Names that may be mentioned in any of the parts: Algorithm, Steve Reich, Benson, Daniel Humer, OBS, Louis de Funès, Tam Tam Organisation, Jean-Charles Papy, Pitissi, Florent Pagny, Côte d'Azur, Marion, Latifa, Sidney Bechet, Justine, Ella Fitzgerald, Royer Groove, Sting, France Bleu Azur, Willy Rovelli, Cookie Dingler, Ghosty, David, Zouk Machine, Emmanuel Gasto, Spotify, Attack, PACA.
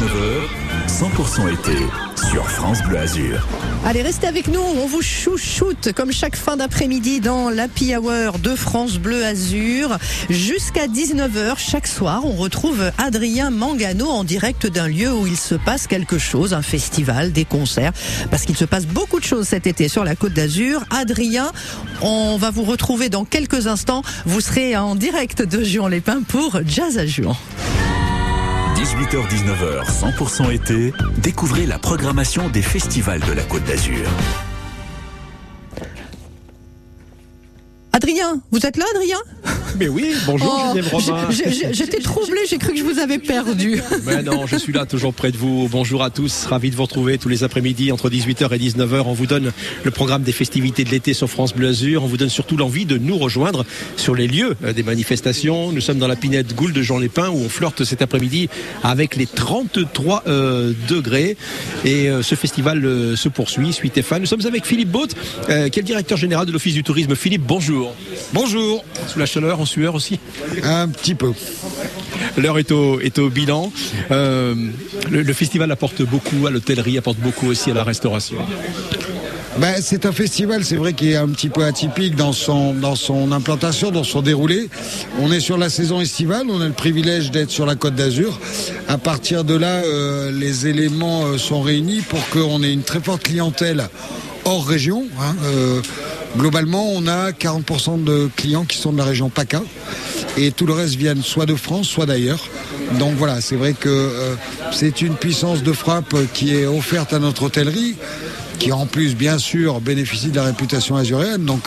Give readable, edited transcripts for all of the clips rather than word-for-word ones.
19h, 100% été sur France Bleu Azur. Allez, restez avec nous, on vous chouchoute comme chaque fin d'après-midi dans l'Happy Hour de France Bleu Azur. Jusqu'à 19h chaque soir, on retrouve Adrien Mangano en direct d'un lieu où il se passe quelque chose, un festival, des concerts, parce qu'il se passe beaucoup de choses cet été sur la Côte d'Azur. Adrien, on va vous retrouver dans quelques instants, vous serez en direct de Juan-les-Pins pour Jazz à Juan. 18h-19h, 100% été, découvrez la programmation des festivals de la Côte d'Azur. Adrien, vous êtes là, Adrien ? Mais oui, bonjour, Julien Robin. J'étais troublé, j'ai cru que je vous avais perdu. Mais non, je suis là, toujours près de vous. Bonjour à tous, ravi de vous retrouver tous les après-midi entre 18h et 19h. On vous donne le programme des festivités de l'été sur France Bleu Azur. On vous donne surtout l'envie de nous rejoindre sur les lieux des manifestations. Nous sommes dans la Pinède Gould de Juan-les-Pins où on flirte cet après-midi avec les 33 degrés. Et ce festival se poursuit, suite et fin. Nous sommes avec Philippe Baut, qui est le directeur général de l'Office du tourisme. Philippe, bonjour. Bonjour. Sous la chaleur, en sueur aussi ? Un petit peu. L'heure est au bilan. Le festival apporte beaucoup à l'hôtellerie, apporte beaucoup aussi à la restauration. Ben, c'est un festival, c'est vrai, qui est un petit peu atypique dans son implantation, dans son déroulé. On est sur la saison estivale, on a le privilège d'être sur la Côte d'Azur. À partir de là, les éléments sont réunis pour qu'on ait une très forte clientèle hors région. Globalement, on a 40% de clients qui sont de la région PACA et tout le reste viennent soit de France, soit d'ailleurs. Donc voilà, c'est vrai que c'est une puissance de frappe qui est offerte à notre hôtellerie, qui en plus, bien sûr, bénéficie de la réputation azuréenne. Donc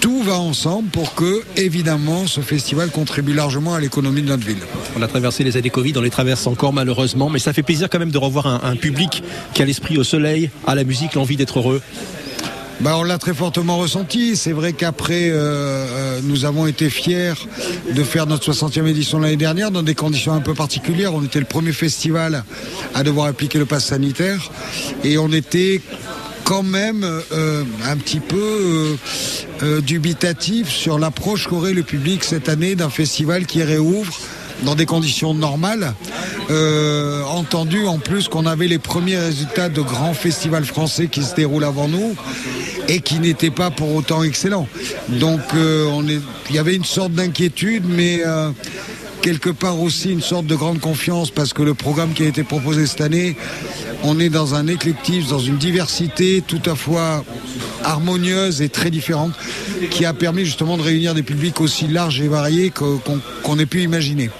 tout va ensemble pour que, évidemment, ce festival contribue largement à l'économie de notre ville. On a traversé les années Covid, on les traverse encore malheureusement, mais ça fait plaisir quand même de revoir un public qui a l'esprit au soleil, à la musique, l'envie d'être heureux. Bah, on l'a très fortement ressenti. C'est vrai qu'après, nous avons été fiers de faire notre 60e édition l'année dernière dans des conditions un peu particulières. On était le premier festival à devoir appliquer le pass sanitaire et on était quand même un petit peu dubitatif sur l'approche qu'aurait le public cette année d'un festival qui réouvre dans des conditions normales, entendu en plus qu'on avait les premiers résultats de grands festivals français qui se déroulent avant nous et qui n'étaient pas pour autant excellents. Donc il y avait une sorte d'inquiétude, mais quelque part aussi une sorte de grande confiance, parce que le programme qui a été proposé cette année, on est dans un éclectisme, dans une diversité tout à fois harmonieuse et très différente, qui a permis justement de réunir des publics aussi larges et variés qu'on ait pu imaginer.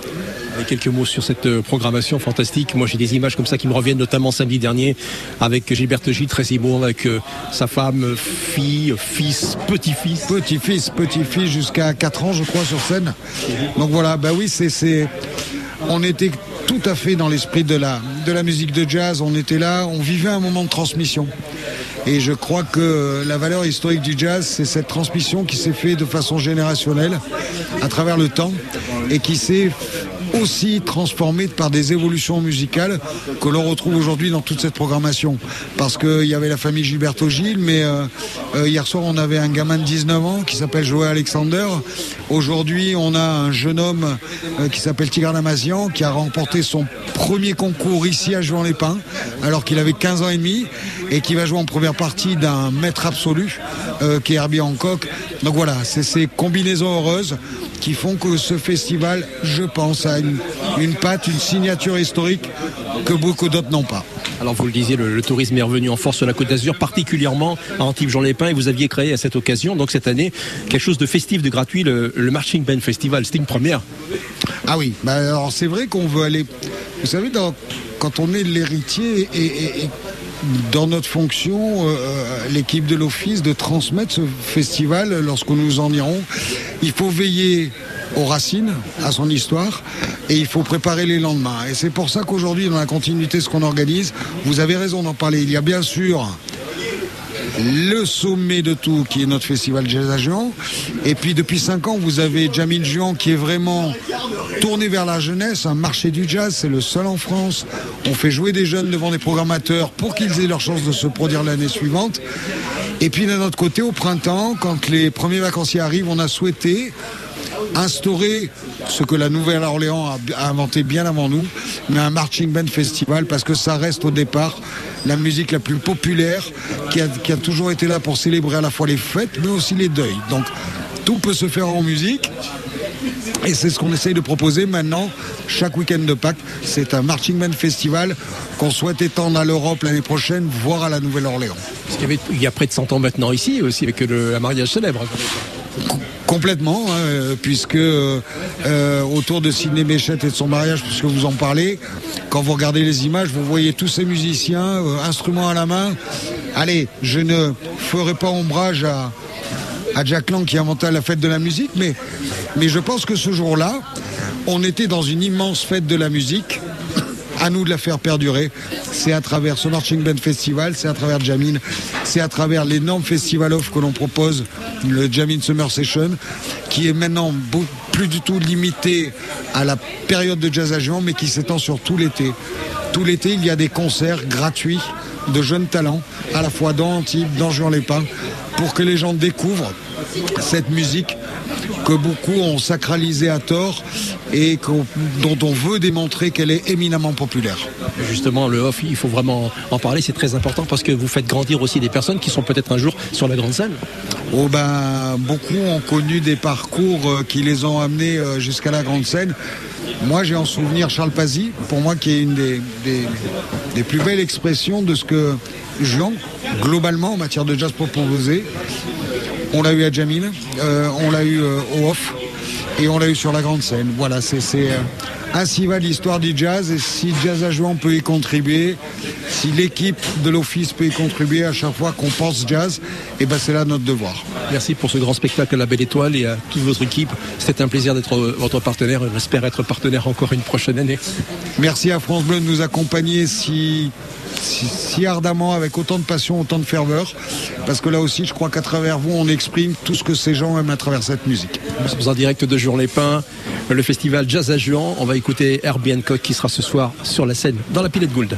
Et quelques mots sur cette programmation fantastique. Moi, j'ai des images comme ça qui me reviennent, notamment samedi dernier, avec Gilberto Gil, Trésibourg, avec sa femme, fille, fils, petit-fils. Petit-fils, jusqu'à 4 ans, je crois, sur scène. Donc voilà, bah oui, on était tout à fait dans l'esprit de la musique de jazz. On était là, on vivait un moment de transmission. Et je crois que la valeur historique du jazz, c'est cette transmission qui s'est faite de façon générationnelle, à travers le temps, et qui s'est aussi transformée par des évolutions musicales que l'on retrouve aujourd'hui dans toute cette programmation. Parce qu'il y avait la famille Gilberto Gil, mais hier soir, on avait un gamin de 19 ans qui s'appelle Joël Alexander. Aujourd'hui, on a un jeune homme qui s'appelle Tigran Hamasyan, qui a remporté son premier concours ici à Juan-les-Pins, alors qu'il avait 15 ans et demi, et qui va jouer en première partie d'un maître absolu qui est Herbie Hancock. Donc voilà, c'est ces combinaisons heureuses qui font que ce festival, je pense, a une patte, une signature historique que beaucoup d'autres n'ont pas. Alors vous le disiez, le tourisme est revenu en force sur la Côte d'Azur, particulièrement à Antibes-Juan-les-Pins, et vous aviez créé à cette occasion, donc cette année, quelque chose de festif, de gratuit, le Marching Band Festival. C'était une première. Ah oui, bah alors c'est vrai qu'on veut aller... Vous savez, quand on est l'héritier et dans notre fonction, l'équipe de l'Office, de transmettre ce festival lorsqu'on nous en irons, il faut veiller aux racines, à son histoire, et il faut préparer les lendemains. Et c'est pour ça qu'aujourd'hui, dans la continuité de ce qu'on organise, vous avez raison d'en parler. Il y a bien sûr le sommet de tout, qui est notre festival Jazz à Juan. Et puis depuis 5 ans, vous avez Jamil Juan, qui est vraiment tourné vers la jeunesse, un marché du jazz, c'est le seul en France. On fait jouer des jeunes devant des programmateurs pour qu'ils aient leur chance de se produire l'année suivante. Et puis d'un autre côté, au printemps, quand les premiers vacanciers arrivent, on a souhaité instaurer ce que la Nouvelle-Orléans a inventé bien avant nous, mais un marching band festival, parce que ça reste au départ la musique la plus populaire qui a toujours été là pour célébrer à la fois les fêtes mais aussi les deuils. Donc tout peut se faire en musique. Et c'est ce qu'on essaye de proposer maintenant, chaque week-end de Pâques. C'est un Marching Man Festival qu'on souhaite étendre à l'Europe l'année prochaine, voire à la Nouvelle-Orléans. Parce qu'il y a près de 100 ans maintenant ici aussi, avec un mariage célèbre. Complètement, puisque autour de Sidney Bechet et de son mariage, puisque vous en parlez, quand vous regardez les images, vous voyez tous ces musiciens, instruments à la main. Allez, je ne ferai pas ombrage à Jack Lang qui inventa la fête de la musique, mais je pense que ce jour-là, on était dans une immense fête de la musique. À nous de la faire perdurer. C'est à travers ce Marching Band Festival, c'est à travers Jamin, c'est à travers l'énorme festival off que l'on propose, le Jamin Summer Session, qui est maintenant plus du tout limité à la période de Jazz à Juan, mais qui s'étend sur tout l'été. Tout l'été, il y a des concerts gratuits de jeunes talents, à la fois dans Antibes, dans Juan-les-Pins, pour que les gens découvrent cette musique que beaucoup ont sacralisée à tort et dont on veut démontrer qu'elle est éminemment populaire. Justement, le off, il faut vraiment en parler, c'est très important, parce que vous faites grandir aussi des personnes qui sont peut-être un jour sur la grande scène. Oh ben, beaucoup ont connu des parcours qui les ont amenés jusqu'à la grande scène. Moi, j'ai en souvenir Charles Papy, pour moi, qui est une des plus belles expressions de ce que Juan, globalement, en matière de jazz proposé. On l'a eu à Jamin, on l'a eu au off, et on l'a eu sur la grande scène. Voilà, c'est ainsi va l'histoire du jazz, et si Jazz à Juan peut y contribuer, si l'équipe de l'Office peut y contribuer à chaque fois qu'on pense jazz, et ben c'est là notre devoir. Merci pour ce grand spectacle à la Belle Étoile et à toute votre équipe. C'était un plaisir d'être votre partenaire. J'espère être partenaire encore une prochaine année. Merci à France Bleu de nous accompagner si ardemment, avec autant de passion, autant de ferveur, parce que là aussi je crois qu'à travers vous on exprime tout ce que ces gens aiment à travers cette musique. Nous sommes en direct de Juan-les-Pins, le festival Jazz à Juan. On va écouter Herbie Hancock qui sera ce soir sur la scène dans la Pinède Gould.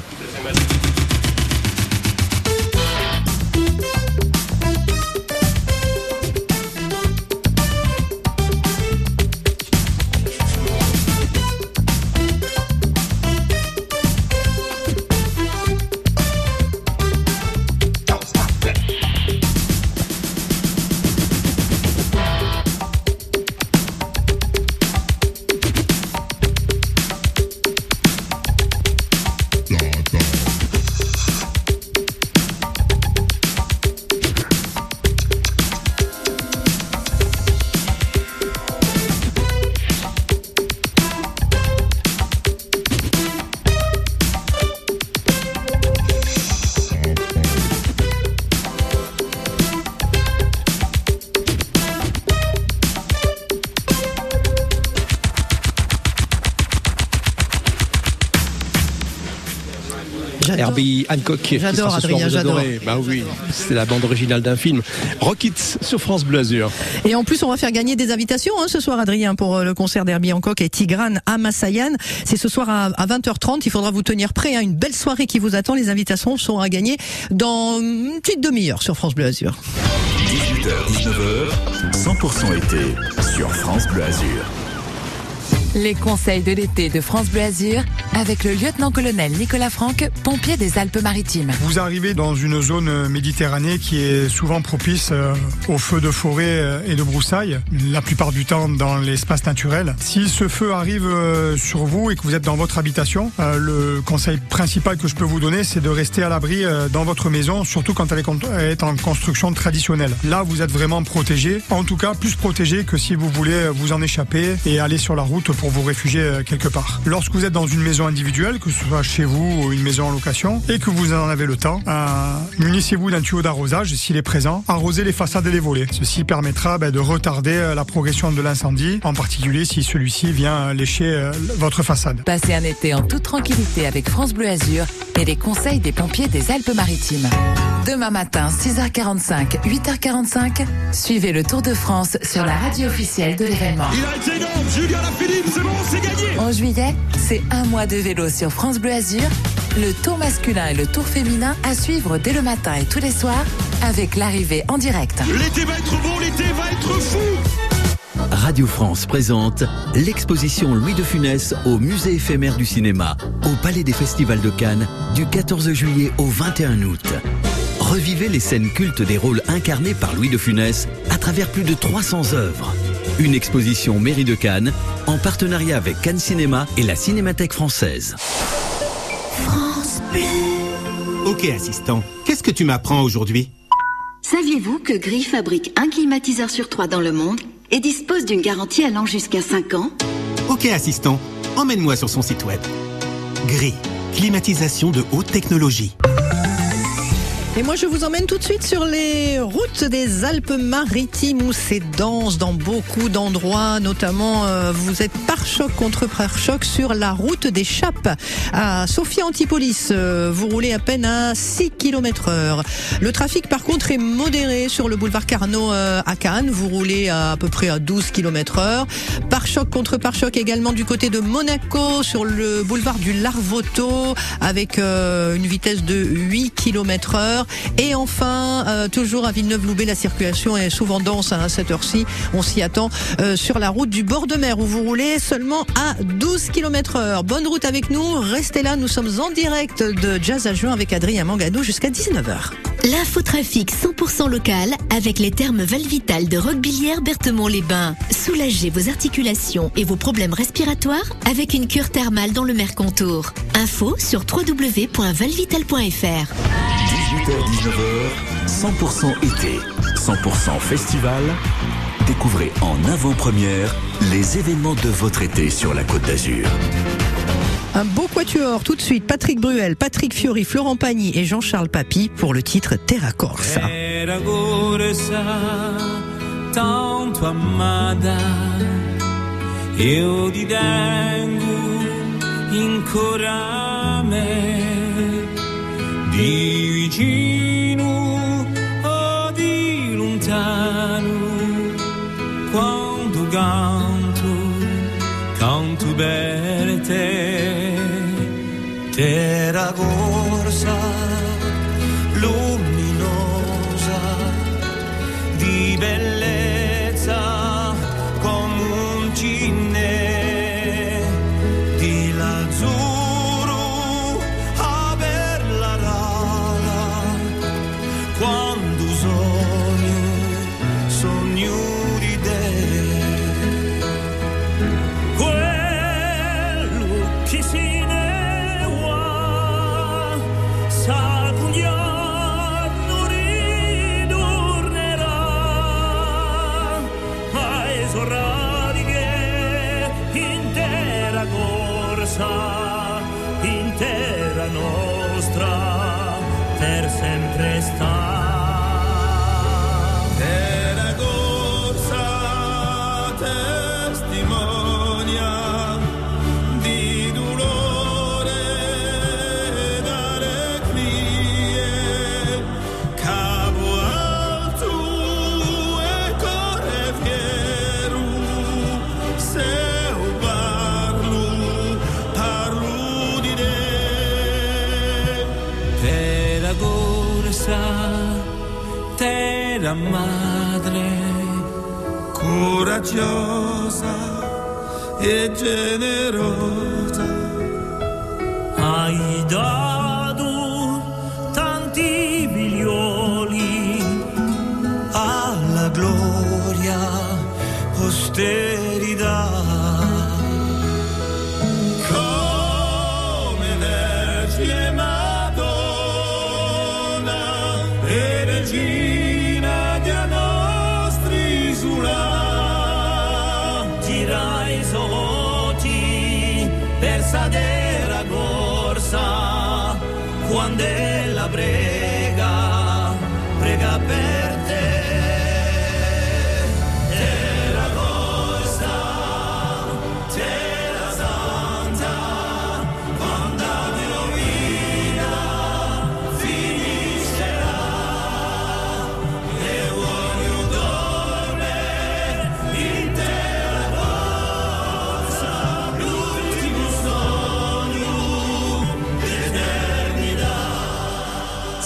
Herbie Hancock. J'adore Adrien, j'adore. Bah oui, c'est la bande originale d'un film. Rock Hits sur France Bleu Azur. Et en plus, on va faire gagner des invitations ce soir, Adrien, pour le concert d'Herbie Hancock et Tigran Hamasyan. C'est ce soir à 20h30. Il faudra vous tenir prêt. Une belle soirée qui vous attend. Les invitations sont à gagner dans une petite demi-heure sur France Bleu Azur. 18h, 19h, 100% été sur France Bleu Azur. Les conseils de l'été de France Bleu Azur avec le lieutenant-colonel Nicolas Franck, pompier des Alpes-Maritimes. Vous arrivez dans une zone méditerranée qui est souvent propice aux feux de forêt et de broussailles, la plupart du temps dans l'espace naturel. Si ce feu arrive sur vous et que vous êtes dans votre habitation, le conseil principal que je peux vous donner, c'est de rester à l'abri dans votre maison, surtout quand elle est en construction traditionnelle. Là, vous êtes vraiment protégé, en tout cas plus protégé que si vous voulez vous en échapper et aller sur la route pour vous réfugier quelque part. Lorsque vous êtes dans une maison individuelle, que ce soit chez vous ou une maison en location, et que vous en avez le temps, munissez-vous d'un tuyau d'arrosage s'il est présent, arrosez les façades et les volets. Ceci permettra de retarder la progression de l'incendie, en particulier si celui-ci vient lécher votre façade. Passez un été en toute tranquillité avec France Bleu Azur et les conseils des pompiers des Alpes-Maritimes. Demain matin, 6h45, 8h45, suivez le Tour de France sur la radio officielle de l'événement. Il a été énorme, Julien Lafilippe, c'est bon, c'est gagné. En juillet, c'est un mois de vélo sur France Bleu Azur, le Tour masculin et le Tour féminin à suivre dès le matin et tous les soirs avec l'arrivée en direct. L'été va être bon, l'été va être fou. Radio France présente l'exposition Louis de Funès au musée éphémère du cinéma, au Palais des Festivals de Cannes, du 14 juillet au 21 août. Revivez les scènes cultes des rôles incarnés par Louis de Funès à travers plus de 300 œuvres. Une exposition Mairie de Cannes, en partenariat avec Cannes Cinéma et la Cinémathèque française. France Bleu. Ok assistant, qu'est-ce que tu m'apprends aujourd'hui ? Saviez-vous que Grille fabrique un climatiseur sur 3 dans le monde et dispose d'une garantie allant jusqu'à 5 ans ? Ok assistant, emmène-moi sur son site web. Grille, climatisation de haute technologie. Et moi, je vous emmène tout de suite sur les routes des Alpes-Maritimes où c'est dense dans beaucoup d'endroits. Notamment, vous êtes pare-choc contre pare-choc sur la route des Chappes à Sophia-Antipolis. Vous roulez à peine à 6 km/h. Le trafic, par contre, est modéré sur le boulevard Carnot à Cannes. Vous roulez à peu près à 12 km/h. Pare-choc contre pare-choc également du côté de Monaco sur le boulevard du Larvoto avec une vitesse de 8 km/h. Et enfin, toujours à Villeneuve-Loubet, la circulation est souvent dense à cette heure-ci. On s'y attend sur la route du bord de mer où vous roulez seulement à 12 km/h. Bonne route avec nous, restez là, nous sommes en direct de Jazz à Juan avec Adrien Mangano jusqu'à 19h. L'infotrafic 100% local avec les thermes Valvital de Roquebillière Berthemont-les-Bains. Soulagez vos articulations et vos problèmes respiratoires avec une cure thermale dans le Mercantour. Info sur www.valvital.fr. 18h-19h, 100% été, 100% festival. Découvrez en avant-première les événements de votre été sur la Côte d'Azur. Un beau quatuor tout de suite, Patrick Bruel, Patrick Fiori, Florent Pagny et Jean-Charles Papy pour le titre Terra Corsa. Terra Corsa, tanto amada, io ti tengo ancora a me. Di vicino o di lontano, quando canto, canto per te. Terra corsa, luminosa, di bellezza come un cinne, di l'azzurro. Intera nostra per sempre sta. Terra corsa testimonia di dolore ed allegrie, capo alto e cuore fiero. Terra madre coraggiosa e generosa, hai dato tanti milioni alla gloria posterità. Della corsa quando è la prega, prega per te.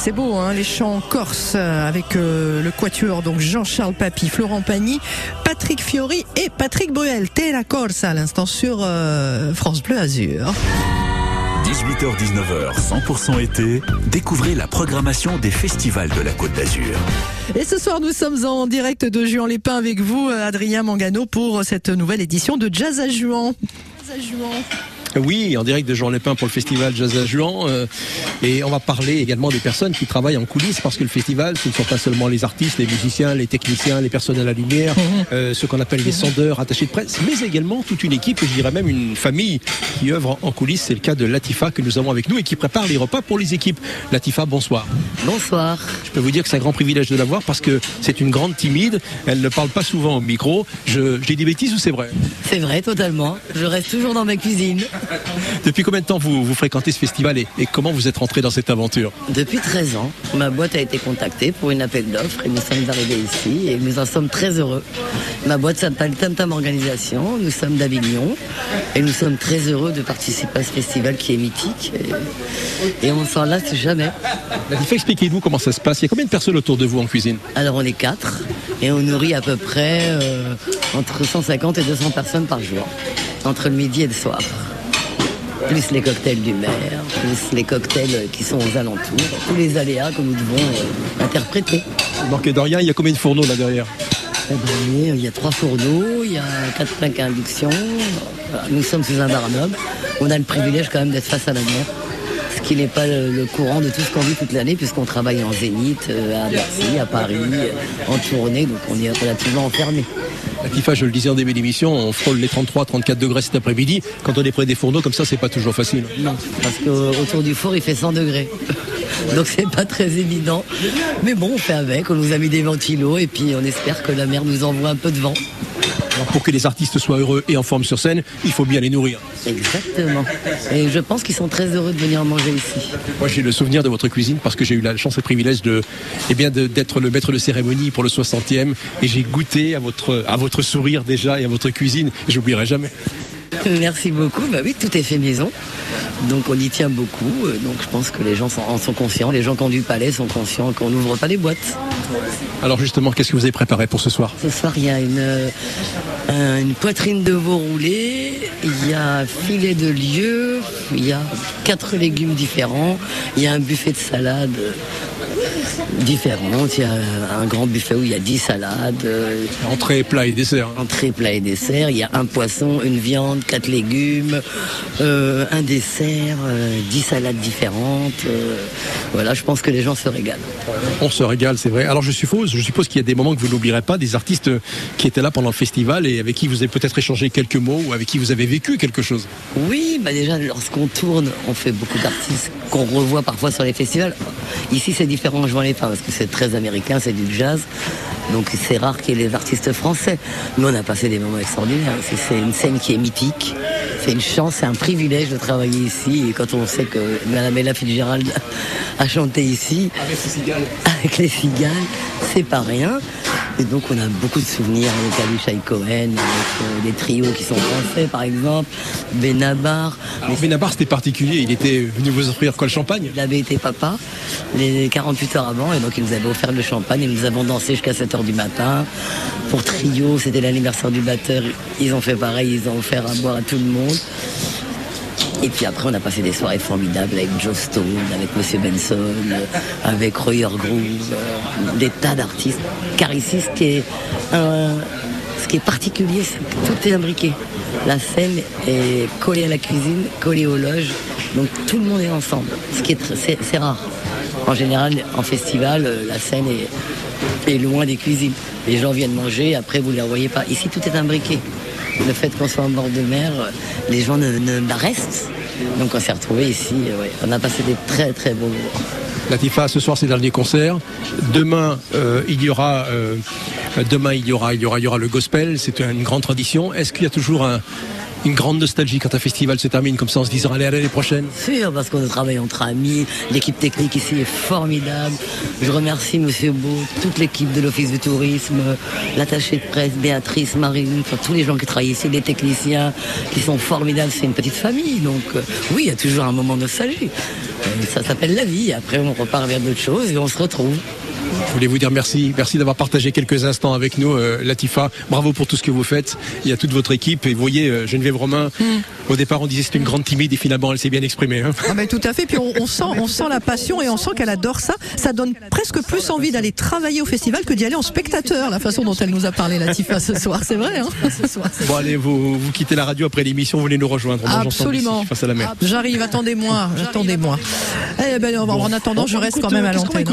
c'est beau, hein, les chants corses avec le quatuor, donc Jean-Charles Papy, Florent Pagny, Patrick Fiori et Patrick Bruel. Terra Corsa à l'instant sur France Bleu Azur. 18h-19h, 100% été, découvrez la programmation des festivals de la Côte d'Azur. Et ce soir, nous sommes en direct de Juan-les-Pins avec vous, Adrien Mangano, pour cette nouvelle édition de Jazz à Juan. Oui, en direct de Juan-les-Pins pour le festival Jazz à Juan. Et on va parler également des personnes qui travaillent en coulisses, parce que le festival, ce ne sont pas seulement les artistes, les musiciens, les techniciens, les personnes à la lumière, ceux qu'on appelle les sondeurs, attachés de presse, mais également toute une équipe, et je dirais même une famille qui œuvre en coulisses. C'est le cas de Latifa que nous avons avec nous et qui prépare les repas pour les équipes. Latifa, bonsoir. Bonsoir. Je peux vous dire que c'est un grand privilège de la voir, parce que c'est une grande timide, elle ne parle pas souvent au micro. Je dis des bêtises ou c'est vrai? C'est vrai, totalement. Je reste toujours dans ma cuisine. Depuis combien de temps vous fréquentez ce festival et comment vous êtes rentré dans cette aventure? Depuis 13 ans, ma boîte a été contactée pour une appel d'offres et nous sommes arrivés ici et nous en sommes très heureux. Ma boîte s'appelle Tam Tam Organisation, nous sommes d'Avignon et nous sommes très heureux de participer à ce festival qui est mythique et on ne s'en lasse jamais. Expliquez-nous comment ça se passe, il y a combien de personnes autour de vous en cuisine? Alors on est 4 et on nourrit à peu près entre 150 et 200 personnes par jour, entre le midi et le soir. Plus les cocktails du maire, plus les cocktails qui sont aux alentours, tous les aléas que nous devons interpréter. Vous manquez de rien, il y a combien de fourneaux là derrière? Il y a 3 fourneaux, il y a 4 plaques à induction, nous sommes sous un barnum. On a le privilège quand même d'être face à la mer, ce qui n'est pas le courant de tout ce qu'on vit toute l'année, puisqu'on travaille en zénith, à Bercy, à Paris, en tournée, donc on est relativement enfermé. Latifa, je le disais en début d'émission, on frôle les 33-34 degrés cet après-midi. Quand on est près des fourneaux, comme ça, c'est pas toujours facile. Non, parce qu'autour du four, il fait 100 degrés. Donc c'est pas très évident. Mais bon, on fait avec, on nous a mis des ventilos et puis on espère que la mer nous envoie un peu de vent. Alors pour que les artistes soient heureux et en forme sur scène, il faut bien les nourrir. Exactement. Et je pense qu'ils sont très heureux de venir manger ici. Moi, j'ai le souvenir de votre cuisine parce que j'ai eu la chance et le privilège d'être le maître de cérémonie pour le 60e. Et j'ai goûté à votre sourire déjà et à votre cuisine. J'oublierai jamais. Merci beaucoup. Bah oui, tout est fait maison. Donc on y tient beaucoup. Donc je pense que les gens en sont conscients. Les gens qui ont du palais sont conscients qu'on n'ouvre pas les boîtes. Alors justement, qu'est-ce que vous avez préparé pour ce soir? Ce soir, il y a une poitrine de veau roulée, il y a un filet de lieu, il y a 4 légumes différents, il y a un buffet de salade différentes, il y a un grand buffet où il y a 10 salades. Entrée, plat et dessert. Entrée, plat et dessert, il y a un poisson, une viande, 4 légumes, un dessert, 10 salades différentes. Voilà, je pense que les gens se régalent. On se régale, c'est vrai. Alors je suppose qu'il y a des moments que vous n'oublierez pas, des artistes qui étaient là pendant le festival et avec qui vous avez peut-être échangé quelques mots ou avec qui vous avez vécu quelque chose. Oui, bah déjà lorsqu'on tourne, on fait beaucoup d'artistes qu'on revoit parfois sur les festivals. Ici c'est différent en Juan-les-Pins parce que c'est très américain, c'est du jazz. Donc c'est rare qu'il y ait les artistes français. Nous on a passé des moments extraordinaires. C'est une scène qui est mythique. C'est une chance, c'est un privilège de travailler ici. Et quand on sait que Madame Ella Fitzgerald a chanté ici, avec les cigales, c'est pas rien. Et donc on a beaucoup de souvenirs avec Avishai Cohen, avec des trios qui sont français par exemple, Benabar. Benabar c'était particulier, il était venu vous offrir quoi, le champagne? Il avait été papa les 48 heures avant et donc il nous avait offert le champagne et nous avons dansé jusqu'à 7h du matin. Pour trio, c'était l'anniversaire du batteur, ils ont fait pareil, ils ont offert à boire à tout le monde. Et puis après, on a passé des soirées formidables avec Joe Stone, avec Monsieur Benson, avec Royer Groove, des tas d'artistes. Car ici, ce qui est particulier, c'est que tout est imbriqué. La scène est collée à la cuisine, collée aux loges. Donc tout le monde est ensemble, ce qui c'est rare. En général, en festival, la scène est loin des cuisines. Les gens viennent manger, après vous ne les voyez pas. Ici, tout est imbriqué. Le fait qu'on soit en bord de mer, les gens ne restent. Donc on s'est retrouvés ici, ouais. On a passé des très très beaux moments. Latifa, ce soir c'est le dernier concert. Demain, il y aura le gospel, c'est une grande tradition. Est-ce qu'il y a toujours un une grande nostalgie quand un festival se termine comme ça en se disant allez à l'année prochaine? Sûr, parce qu'on travaille entre amis, l'équipe technique ici est formidable. Je remercie Monsieur Baut, toute l'équipe de l'Office du Tourisme, l'attaché de presse, Béatrice, Marine, enfin, tous les gens qui travaillent ici, les techniciens qui sont formidables, c'est une petite famille. Donc oui, il y a toujours un moment de nostalgie. Ça s'appelle la vie, après on repart vers d'autres choses et on se retrouve. Je voulais vous dire merci, merci d'avoir partagé quelques instants avec nous, Latifa. Bravo pour tout ce que vous faites. Il y a toute votre équipe. Et vous voyez, Geneviève Romain, au départ, on disait c'était une grande timide et finalement, elle s'est bien exprimée. Hein. Ah, mais tout à fait. Puis on sent la passion et on sent qu'elle adore ça. Ça donne presque plus envie d'aller travailler au festival que d'y aller en spectateur. La façon dont elle nous a parlé, Latifa, ce soir, c'est vrai. Hein, ce soir. Bon, allez, vous quittez la radio après l'émission, vous venez nous rejoindre. Absolument. Ici, face à la mer. J'arrive. Attendez-moi. Eh ben, en attendant, je reste quand même à l'antenne.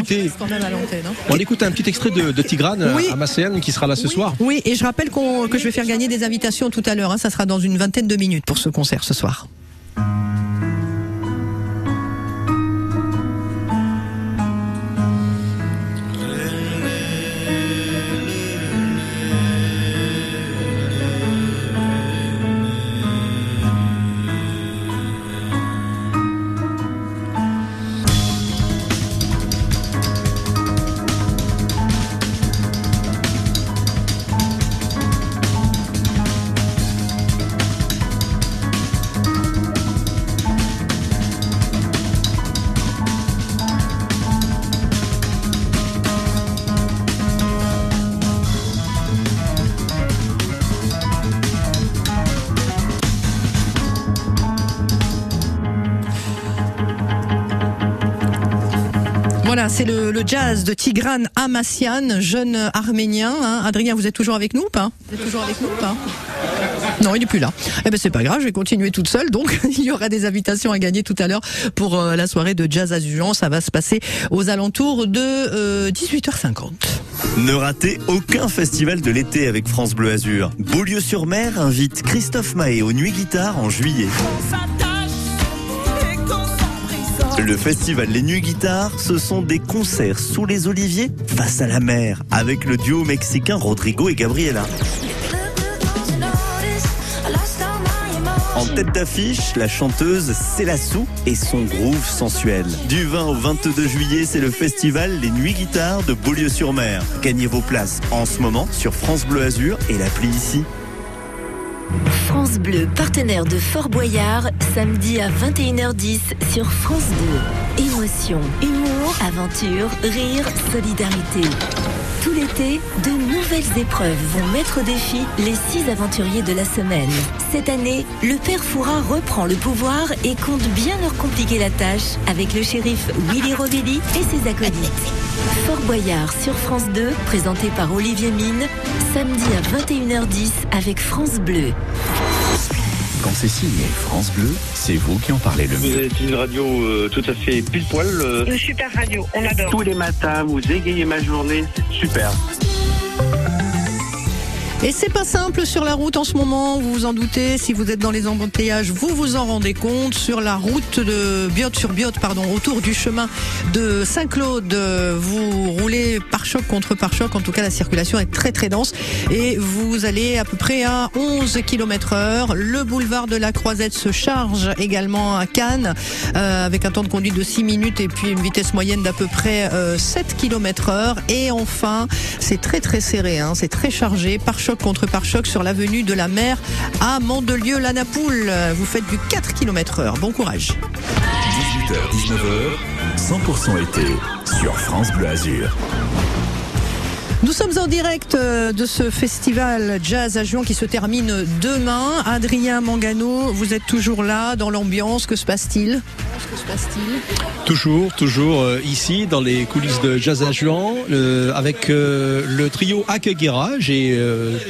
On écoute un petit extrait de Tigran Hamasyan qui sera là ce soir. Oui, et je rappelle que je vais faire gagner des invitations tout à l'heure. Hein, ça sera dans une 20aine de minutes pour ce concert ce soir. Voilà, c'est le jazz de Tigran Hamasyan, jeune arménien. Hein. Adrien, vous êtes toujours avec nous ou pas ? Vous êtes toujours avec nous ou pas ? Non, il n'est plus là. Eh ben c'est pas grave, je vais continuer toute seule. Donc il y aura des invitations à gagner tout à l'heure pour la soirée de Jazz à Juan. Ça va se passer aux alentours de 18h50. Ne ratez aucun festival de l'été avec France Bleu Azur. Beaulieu-sur-Mer invite Christophe Mahé aux Nuits Guitare en juillet. Le festival Les Nuits Guitares, ce sont des concerts sous les oliviers face à la mer avec le duo mexicain Rodrigo et Gabriela. En tête d'affiche, la chanteuse Célassou et son groove sensuel. Du 20 au 22 juillet, c'est le festival Les Nuits Guitares de Beaulieu-sur-Mer. Gagnez vos places en ce moment sur France Bleu Azur et l'appli ici. France Bleu, partenaire de Fort Boyard, samedi à 21h10 sur France 2. Émotion, humour, aventure, rire, solidarité. Tout l'été, de nouvelles épreuves vont mettre au défi les 6 aventuriers de la semaine. Cette année, le père Foura reprend le pouvoir et compte bien leur compliquer la tâche avec le shérif Willy Rovelli et ses acolytes. Fort Boyard sur France 2, présenté par Olivier Mine, samedi à 21h10 avec France Bleu. Quand c'est signé France Bleu, c'est vous qui en parlez le mieux. Vous êtes une radio tout à fait pile poil. Une super radio, on adore. Tous les matins, vous égayez ma journée, c'est super. Et c'est pas simple sur la route en ce moment, vous vous en doutez, si vous êtes dans les embouteillages, vous vous en rendez compte. Sur la route de Biot, autour du chemin de Saint-Claude, vous roulez pare-choc contre pare-choc, en tout cas la circulation est très très dense et vous allez à peu près à 11 km/h. Le boulevard de la Croisette se charge également à Cannes avec un temps de conduite de 6 minutes et puis une vitesse moyenne d'à peu près 7 km/h. Et enfin, c'est très très serré, hein, c'est très chargé, pare-choc contre pare-choc sur l'avenue de la Mer à Mandelieu-Lanapoule. Vous faites du 4 km/h. Bon courage. 18h-19h, 100% été sur France Bleu Azur. Nous sommes en direct de ce festival Jazz à Juan qui se termine demain. Adrien Mangano, vous êtes toujours là dans l'ambiance. Que se passe-t-il ? Toujours ici dans les coulisses de Jazz à Juan avec le trio Akagera. J'ai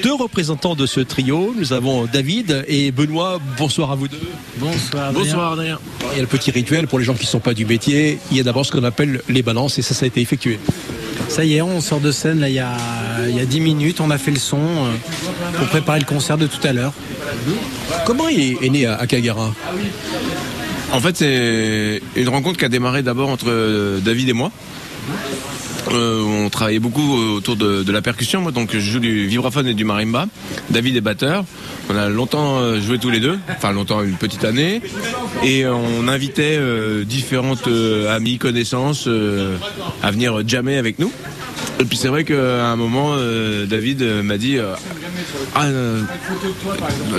2 représentants de ce trio. Nous avons David et Benoît. Bonsoir à vous deux. Bonsoir Adrien. Il y a le petit rituel pour les gens qui ne sont pas du métier. Il y a d'abord ce qu'on appelle les balances et ça a été effectué. Ça y est, on sort de scène là, il y a 10 minutes, on a fait le son pour préparer le concert de tout à l'heure. Comment est né Akagera ? En fait, c'est une rencontre qui a démarré d'abord entre David et moi. On travaillait beaucoup autour de la percussion. Moi, donc, je joue du vibraphone et du marimba. David est batteur. On a longtemps joué tous les deux. Enfin, longtemps, une petite année. Et on invitait différentes amis, connaissances à venir jammer avec nous. Et puis c'est vrai qu'à un moment, David m'a dit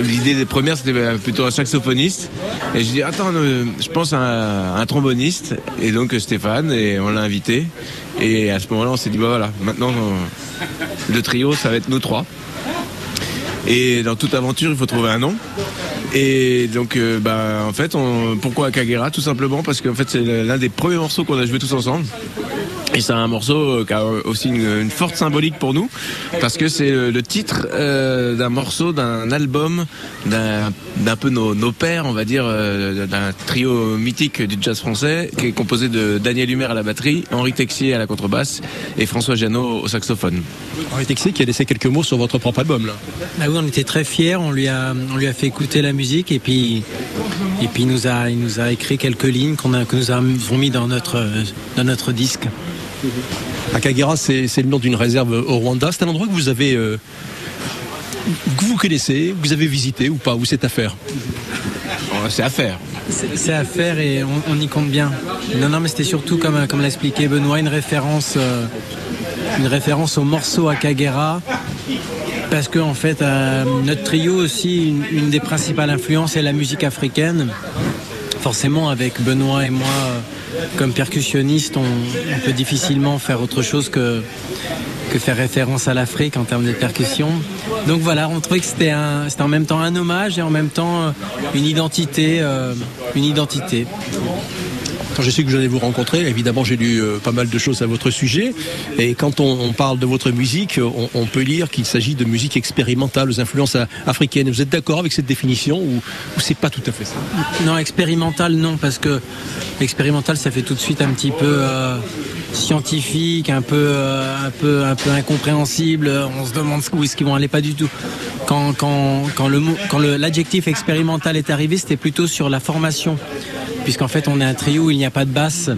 l'idée des premières c'était plutôt un saxophoniste. Et je dis attends, je pense à un tromboniste. Et donc Stéphane, et on l'a invité. Et à ce moment-là, on s'est dit bah voilà, maintenant le trio, ça va être nous trois. Et dans toute aventure, il faut trouver un nom. Et donc, en fait, pourquoi Akagera ? Tout simplement parce qu'en fait, c'est l'un des premiers morceaux qu'on a joué tous ensemble. Et c'est un morceau qui a aussi une forte symbolique pour nous, parce que c'est le titre d'un morceau, d'un album, d'un peu nos pères, on va dire, d'un trio mythique du jazz français, qui est composé de Daniel Humer à la batterie, Henri Texier à la contrebasse et François Giannot au saxophone. Henri Texier qui a laissé quelques mots sur votre propre album, là. Bah oui, on était très fiers, on lui a fait écouter la musique et puis il nous a écrit quelques lignes que nous avons mis dans notre disque. Akagera, c'est le nom d'une réserve au Rwanda. C'est un endroit que vous avez, que vous connaissez, que vous avez visité ou pas, ou c'est à faire ? C'est à faire. C'est à faire et on y compte bien. Non, mais c'était surtout, comme l'a expliqué Benoît, une référence au morceau Akagera. Parce que en fait, notre trio aussi, une des principales influences est la musique africaine. Forcément, avec Benoît et moi, comme percussionniste, on peut difficilement faire autre chose que faire référence à l'Afrique en termes de percussion. Donc voilà, on trouvait que c'était en même temps un hommage et en même temps une identité. Quand je sais que vous allez vous rencontrer, évidemment j'ai lu pas mal de choses à votre sujet, et quand on parle de votre musique, on peut lire qu'il s'agit de musique expérimentale aux influences africaines. Vous êtes d'accord avec cette définition ou c'est pas tout à fait ça ? Non, expérimentale non, parce que expérimentale ça fait tout de suite un petit peu scientifique, un peu incompréhensible, on se demande où est-ce qu'ils vont aller, pas du tout. Quand l'adjectif expérimental est arrivé, c'était plutôt sur la formation. Puisqu'en fait on est un trio où il n'y a pas de basse,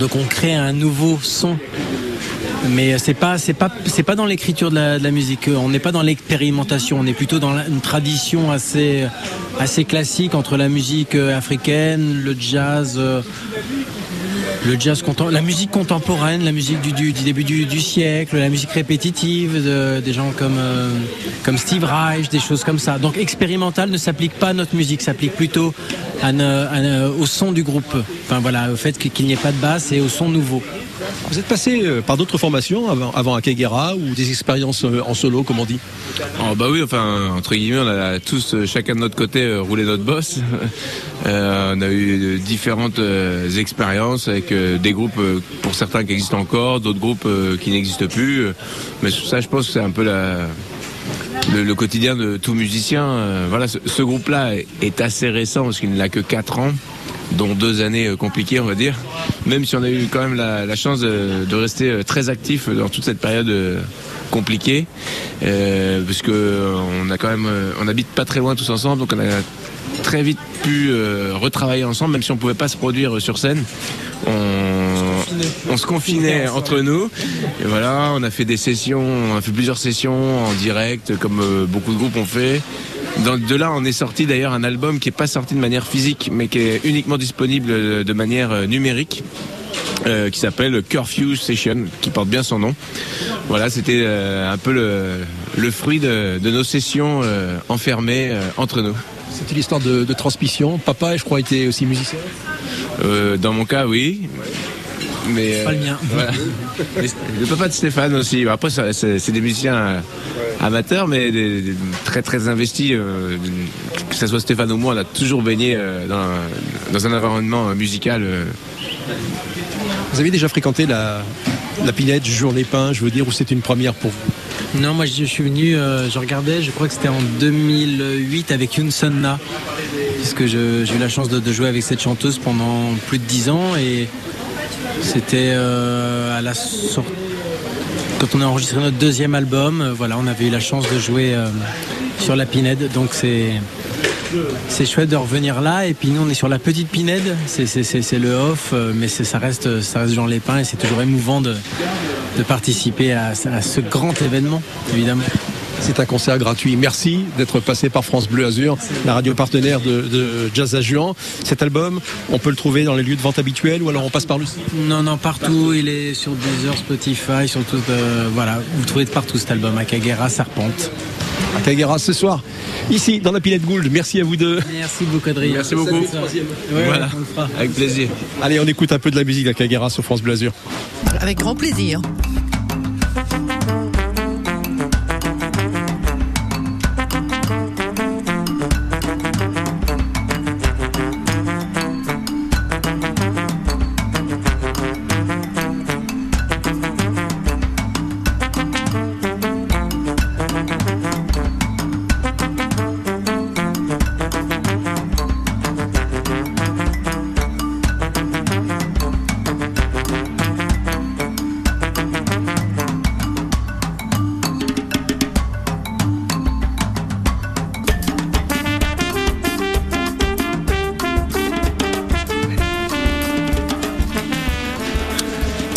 donc on crée un nouveau son. Mais c'est pas dans l'écriture de la musique. On n'est pas dans l'expérimentation. On est plutôt dans une tradition assez classique entre la musique africaine, le jazz la musique contemporaine, la musique du début du siècle, la musique répétitive des gens comme Steve Reich, des choses comme ça. Donc expérimental ne s'applique pas à notre musique, s'applique plutôt au son du groupe. Enfin voilà, au fait qu'il n'y ait pas de basse et au son nouveau. Vous êtes passé par d'autres formations avant Akagera ou des expériences en solo, comme on dit ? Oh bah oui, enfin entre guillemets, on a tous chacun de notre côté roulé notre bosse. On a eu différentes expériences avec des groupes pour certains qui existent encore, d'autres groupes qui n'existent plus. Mais ça, je pense que c'est un peu le quotidien de tout musicien. Voilà, ce groupe-là est assez récent parce qu'il n'a que 4 ans. Dont 2 années compliquées, on va dire, même si on a eu quand même la chance de rester très actif dans toute cette période compliquée, parce que on habite pas très loin tous ensemble, donc on a très vite pu retravailler ensemble, même si on pouvait pas se produire sur scène. On se confinait entre nous. Et voilà, on a fait des sessions, on a fait plusieurs sessions en direct, comme beaucoup de groupes ont fait. De là, on est sorti d'ailleurs un album qui n'est pas sorti de manière physique, mais qui est uniquement disponible de manière numérique, qui s'appelle Curfew Session, qui porte bien son nom. Voilà, c'était un peu le fruit de nos sessions enfermées entre nous. C'était l'histoire de transmission. Papa, je crois, était aussi musicien. Dans mon cas, oui. Mais c'est pas le mien. Voilà. Le papa de Stéphane aussi. Après, c'est des musiciens amateurs, mais des très très investis. Que ce soit Stéphane ou moi, on a toujours baigné dans un environnement musical. Vous avez déjà fréquenté la Pinède Juan-les-Pins, je veux dire, ou c'est une première pour vous ? Non, moi je suis venu, je regardais, je crois que c'était en 2008 avec Yunsonna, parce que j'ai eu la chance de jouer avec cette chanteuse pendant plus de 10 ans et c'était à la sortie, quand on a enregistré notre 2e album, voilà, on avait eu la chance de jouer sur la Pinède, donc c'est C'est chouette de revenir là. Et puis nous, on est sur la petite Pinède. C'est le off, mais ça reste Juan-les-Pins et c'est toujours émouvant de participer à ce grand événement, évidemment. C'est un concert gratuit. Merci d'être passé par France Bleu Azur, la radio partenaire de Jazz à Juan. Cet album, on peut le trouver dans les lieux de vente habituels ou alors on passe par le site ? Non, partout. Il est sur Deezer, Spotify, sur tout. Voilà, vous trouvez de partout cet album. Akagera, Serpente. Akagera ce soir, ici dans la Pinède Gould. Merci à vous deux. Merci beaucoup, Adrien. Merci beaucoup. Ouais, voilà, on le fera. Avec plaisir. Allez, on écoute un peu de la musique d'Akagera sur France Bleu Azur. Avec grand plaisir.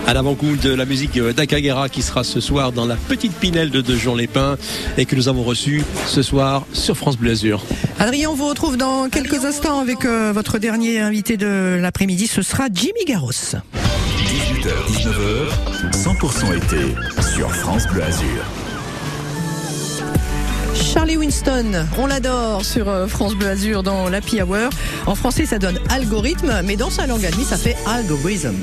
À l'avant-goût de la musique d'Akagera qui sera ce soir dans la petite Pinède de Juan-les-Pins et que nous avons reçu ce soir sur France Bleu Azur. Adrien, on vous retrouve dans quelques instants avec votre dernier invité de l'après-midi, ce sera Jimmy Garros. 18h-19h, 100% été sur France Bleu Azur. Charlie Winston, on l'adore sur France Bleu Azur dans l'Happy Hour. En français, ça donne algorithme, mais dans sa langue à demi, ça fait algorithm.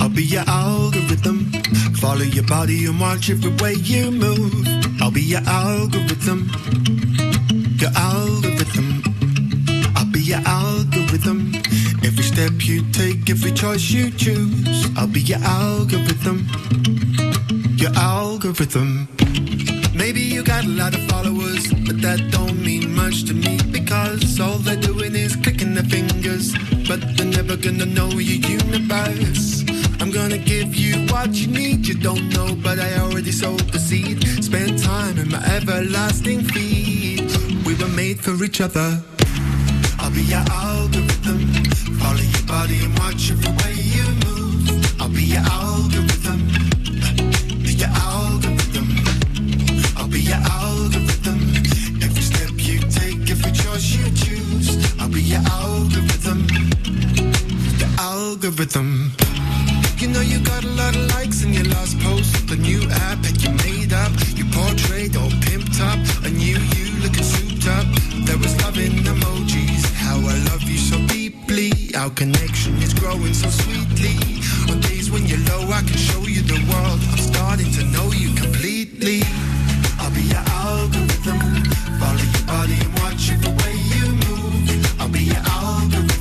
I'll be your algorithm. Follow your body and watch every way you move. I'll be your algorithm. Your algorithm. I'll be your algorithm. Every step you take, every choice you choose. I'll be your algorithm. Your algorithm. Maybe you got a lot of followers, but that don't mean much to me because all they're doing is clicking their fingers, but they're never gonna know your universe. I'm gonna give you what you need. You don't know, but I already sowed the seed. Spend time in my everlasting feet. We were made for each other. I'll be your algorithm. Follow your body and watch every way you move. I'll be your algorithm. Be your algorithm. I'll be your algorithm. Every step you take, every choice you choose. I'll be your algorithm. The algorithm. You know you got a lot of likes in your last post. The new app that you made up. You portrayed all pimped up. A new you looking souped up. There was love in emojis. How I love you so deeply. Our connection is growing so sweetly. On days when you're low I can show you the world. I'm starting to know you completely. I'll be your algorithm. Follow your body and watch it the way you move. I'll be your algorithm.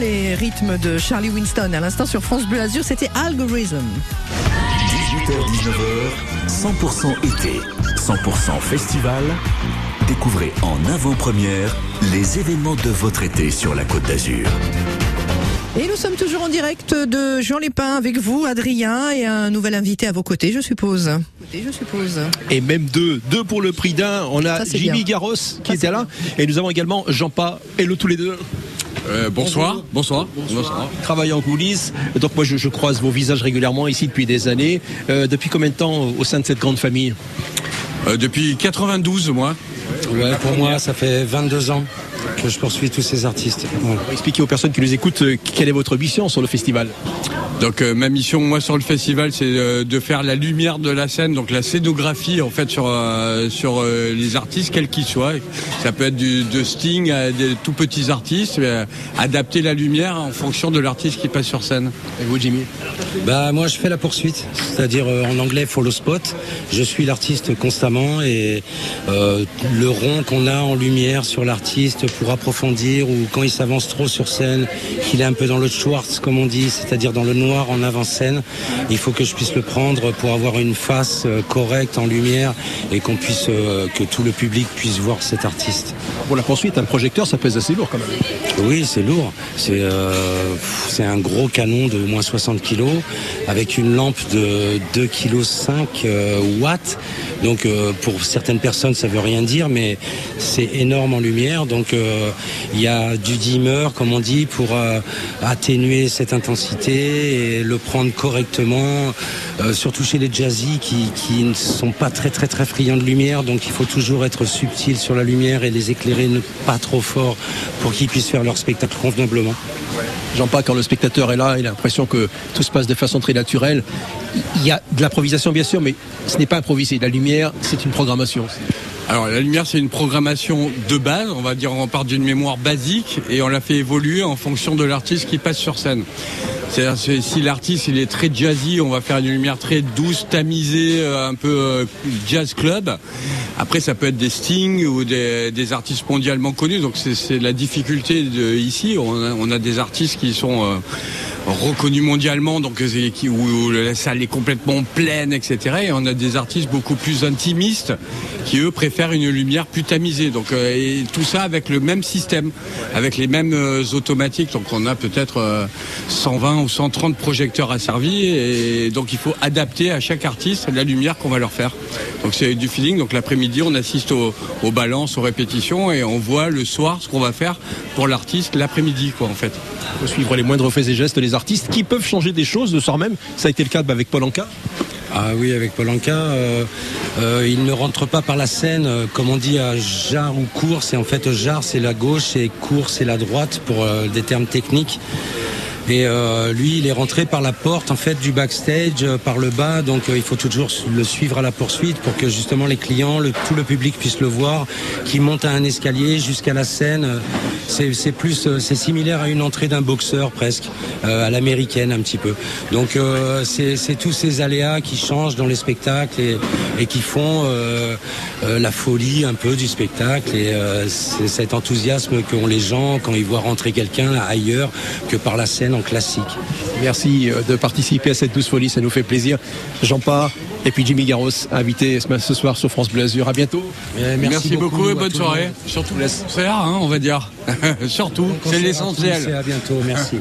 Les rythmes de Charlie Winston à l'instant sur France Bleu Azur, c'était Algorithm. 18h-19h, 100% été, 100% festival. Découvrez en avant-première les événements de votre été sur la Côte d'Azur. Et nous sommes toujours en direct de Juan-les-Pins avec vous, Adrien, et un nouvel invité à vos côtés, je suppose. Et même deux pour le prix d'un. On a Jimmy Garros qui était là, et nous avons également Jean-Paul. Hello tous les deux. Bonsoir. Travaillant en coulisses, donc moi je croise vos visages régulièrement ici depuis des années. Depuis combien de temps au sein de cette grande famille? Depuis 92 moi. Ouais, pour moi ça fait 22 ans que je poursuis tous ces artistes. Ouais. Expliquez aux personnes qui nous écoutent quelle est votre mission sur le festival. Donc ma mission moi sur le festival c'est de faire la lumière de la scène, donc la scénographie en fait sur les artistes quels qu'ils soient. Ça peut être de Sting à des tout petits artistes, adapter la lumière en fonction de l'artiste qui passe sur scène. Et vous Jimmy? Bah moi je fais la poursuite, c'est-à-dire en anglais follow spot. Je suis l'artiste constamment et le rond qu'on a en lumière sur l'artiste pour approfondir, ou quand il s'avance trop sur scène, qu'il est un peu dans le Schwartz comme on dit, c'est-à-dire dans le noir en avant-scène, il faut que je puisse le prendre pour avoir une face correcte en lumière et qu'on puisse, que tout le public puisse voir cet artiste. Pour la poursuite, un projecteur ça pèse assez lourd quand même. Oui c'est lourd, c'est un gros canon de moins 60 kg avec une lampe de 2,5 kg watts, donc pour certaines personnes ça veut rien dire mais c'est énorme en lumière, donc il y a du dimmer comme on dit pour atténuer cette intensité et le prendre correctement, surtout chez les jazzy qui ne sont pas très friands de lumière, donc il faut toujours être subtil sur la lumière et les éclairer pas trop fort pour qu'ils puissent faire leur spectacle convenablement. Jean-Paul, quand le spectateur est là, il a l'impression que tout se passe de façon très naturelle. Il y a de l'improvisation bien sûr, mais ce n'est pas improvisé. La lumière, c'est une programmation. Alors la lumière c'est une programmation de base, on va dire on part d'une mémoire basique et on la fait évoluer en fonction de l'artiste qui passe sur scène. C'est-à-dire si l'artiste il est très jazzy, on va faire une lumière très douce, tamisée, un peu jazz club. Après ça peut être des Sting ou des artistes mondialement connus, donc c'est la difficulté ici. On a des artistes qui sont reconnus mondialement, donc où la salle est complètement pleine, etc. Et on a des artistes beaucoup plus intimistes qui eux préfèrent une lumière plus tamisée. Donc et tout ça avec le même système, avec les mêmes automatiques. Donc on a peut-être 120 ou 130 projecteurs asservis, et donc il faut adapter à chaque artiste la lumière qu'on va leur faire. Donc c'est du feeling. Donc l'après-midi on assiste aux balances, aux répétitions, et on voit le soir ce qu'on va faire pour l'artiste l'après-midi quoi en fait. Il faut suivre les moindres faits et gestes des artistes qui peuvent changer des choses le soir même. Ça a été le cas avec Polanka. Ah oui, avec Polanka, il ne rentre pas par la scène, comme on dit à jarre ou course. Et en fait, jarre, c'est la gauche et course, c'est la droite pour des termes techniques. Et lui, il est rentré par la porte en fait du backstage, par le bas. Donc, il faut toujours le suivre à la poursuite pour que justement les clients, tout le public puisse le voir, qui monte à un escalier jusqu'à la scène. C'est similaire à une entrée d'un boxeur presque, à l'américaine un petit peu. Donc, c'est tous ces aléas qui changent dans les spectacles et qui font la folie un peu du spectacle, et c'est cet enthousiasme qu'ont les gens quand ils voient rentrer quelqu'un ailleurs que par la scène en classique. Merci de participer à cette douce folie, ça nous fait plaisir. Jean-Paul et puis Jimmy Garros, invité ce soir sur France Bleu Azur. À bientôt. Merci beaucoup et bonne soirée. Surtout l'essentiel, hein, on va dire. Surtout, c'est l'essentiel. À bientôt, merci.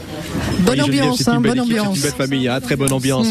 Bonne ambiance, c'est une belle famille, très bonne ambiance.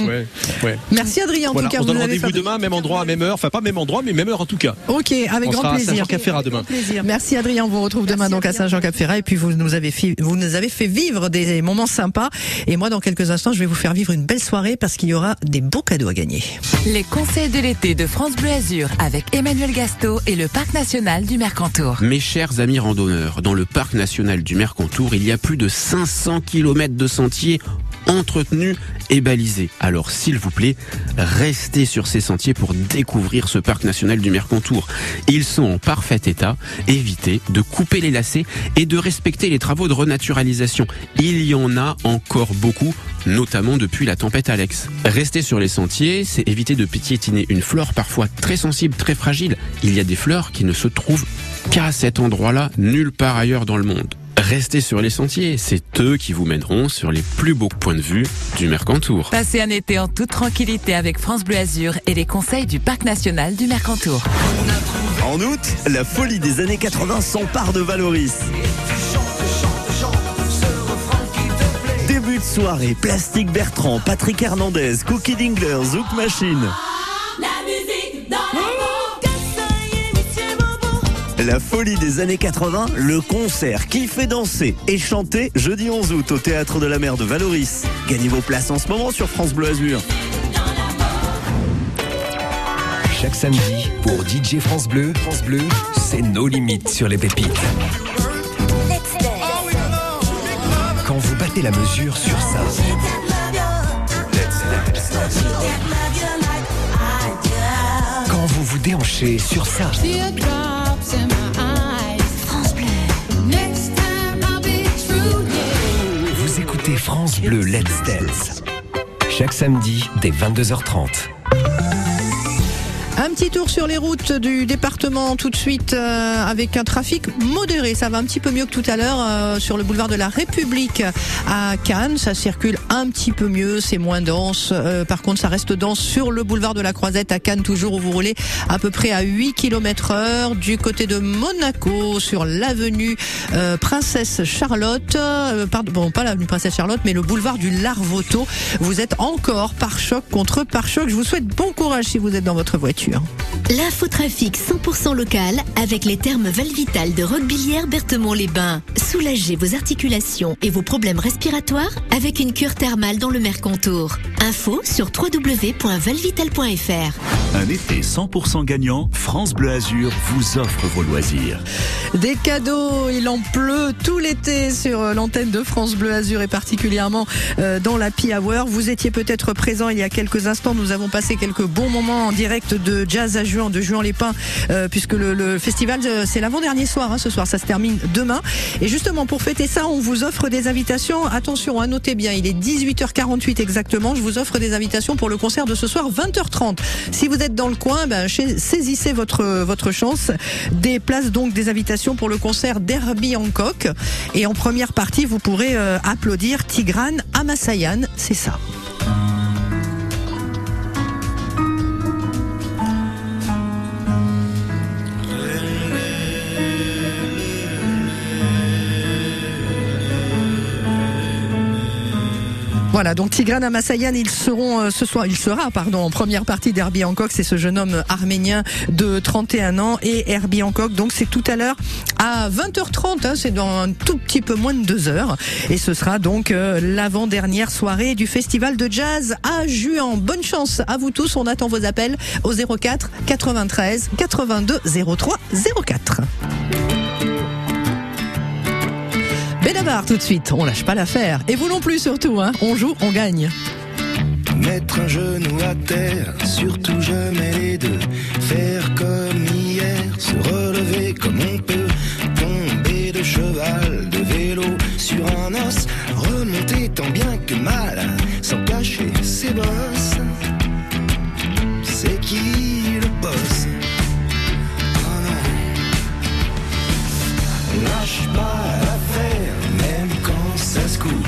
Ouais. Merci Adrien, en tout cas. On se donne rendez-vous demain, même endroit, même heure. Enfin, pas même endroit, mais même heure en tout cas. Ok, avec grand plaisir. Saint-Jean-Cap-Ferrat demain. Merci Adrien, on vous retrouve demain donc à Saint-Jean-Cap-Ferrat. Et puis vous nous avez fait vivre des moments sympas. Et moi, dans quelques instants, je vais vous faire vivre une belle soirée parce qu'il y aura des beaux cadeaux à gagner. Les conseils de l'été de France Bleu Azur avec Emmanuel Gasto et le Parc National du Mercantour. Mes chers amis randonneurs, dans le Parc National du Mercantour, il y a plus de 500 km de sentiers entretenus et balisés. Alors s'il vous plaît, restez sur ces sentiers pour découvrir ce Parc National du Mercantour. Ils sont en parfait état, évitez de couper les lacets et de respecter les travaux de renaturalisation. Il y en a encore beaucoup, notamment depuis la tempête Alex. Rester sur les sentiers, c'est éviter de piétiner une flore parfois très sensible, très fragile. Il y a des fleurs qui ne se trouvent qu'à cet endroit-là, nulle part ailleurs dans le monde. Restez sur les sentiers, c'est eux qui vous mèneront sur les plus beaux points de vue du Mercantour. Passez un été en toute tranquillité avec France Bleu Azur et les conseils du Parc National du Mercantour. En août, la folie des années 80 s'empare de Valoris. début de soirée, Plastique Bertrand, Patrick Hernandez, Cookie Dingler, Zouk Machine. La folie des années 80, le concert qui fait danser et chanter jeudi 11 août au Théâtre de la Mer de Valoris. Gagnez vos places en ce moment sur France Bleu Azur. Chaque samedi, pour DJ France Bleu, c'est nos limites sur les pépites. Quand vous battez la mesure sur ça, quand vous vous déhanchez sur ça, France Bleu. Vous écoutez France Bleu Let's Dance. Chaque samedi dès 22h30. Un petit tour sur les routes du département tout de suite avec un trafic modéré. Ça va un petit peu mieux que tout à l'heure sur le boulevard de la République à Cannes. Ça circule un petit peu mieux, c'est moins dense. Par contre, ça reste dense sur le boulevard de la Croisette à Cannes, toujours où vous roulez à peu près à 8 km/h. Du côté de Monaco, sur l'avenue Princesse Charlotte, pardon, pas l'avenue Princesse Charlotte, mais le boulevard du Larvoto. Vous êtes encore pare-choc contre pare-choc. Je vous souhaite bon courage si vous êtes dans votre voiture. L'infotrafic 100% local avec les thermes Valvital de Roquebillière Berthemont-les-Bains. Soulagez vos articulations et vos problèmes respiratoires avec une cure thermale dans le Mercantour. Info sur www.valvital.fr. Un été 100% gagnant, France Bleu Azur vous offre vos loisirs. Des cadeaux, il en pleut tout l'été sur l'antenne de France Bleu Azur et particulièrement dans l'Happy Hour. Vous étiez peut-être présent il y a quelques instants, nous avons passé quelques bons moments en direct de Jazz à Juan, de Juan-les-Pins, puisque le festival, c'est l'avant-dernier soir, ce soir, ça se termine demain. Et justement, pour fêter ça, on vous offre des invitations. Attention, notez bien, il est 18h48 exactement, je vous offre des invitations pour le concert de ce soir, 20h30. Si vous êtes dans le coin, saisissez votre chance. Des places, donc, des invitations pour le concert d'Herbie Hancock. Et en première partie, vous pourrez applaudir Tigran Hamasyan, c'est ça. Voilà, donc Tigran Hamasyan, il sera en première partie d'Herbie Hancock. C'est ce jeune homme arménien de 31 ans et Herbie Hancock. Donc c'est tout à l'heure à 20h30, c'est dans un tout petit peu moins de 2 heures. Et ce sera donc l'avant-dernière soirée du festival de jazz à Juan. Bonne chance à vous tous, on attend vos appels au 04 93 82 03 04. Benabar tout de suite, on lâche pas l'affaire. Et vous non plus surtout, on joue, on gagne. Mettre un genou à terre, surtout jamais les deux. Faire comme hier, se relever comme on peut. Tomber de cheval, de vélo, sur un os. Remonter tant bien que mal, sans cacher ses bosses. C'est qui le boss ? Oh non. Lâche pas l'affaire. Ça se coupe.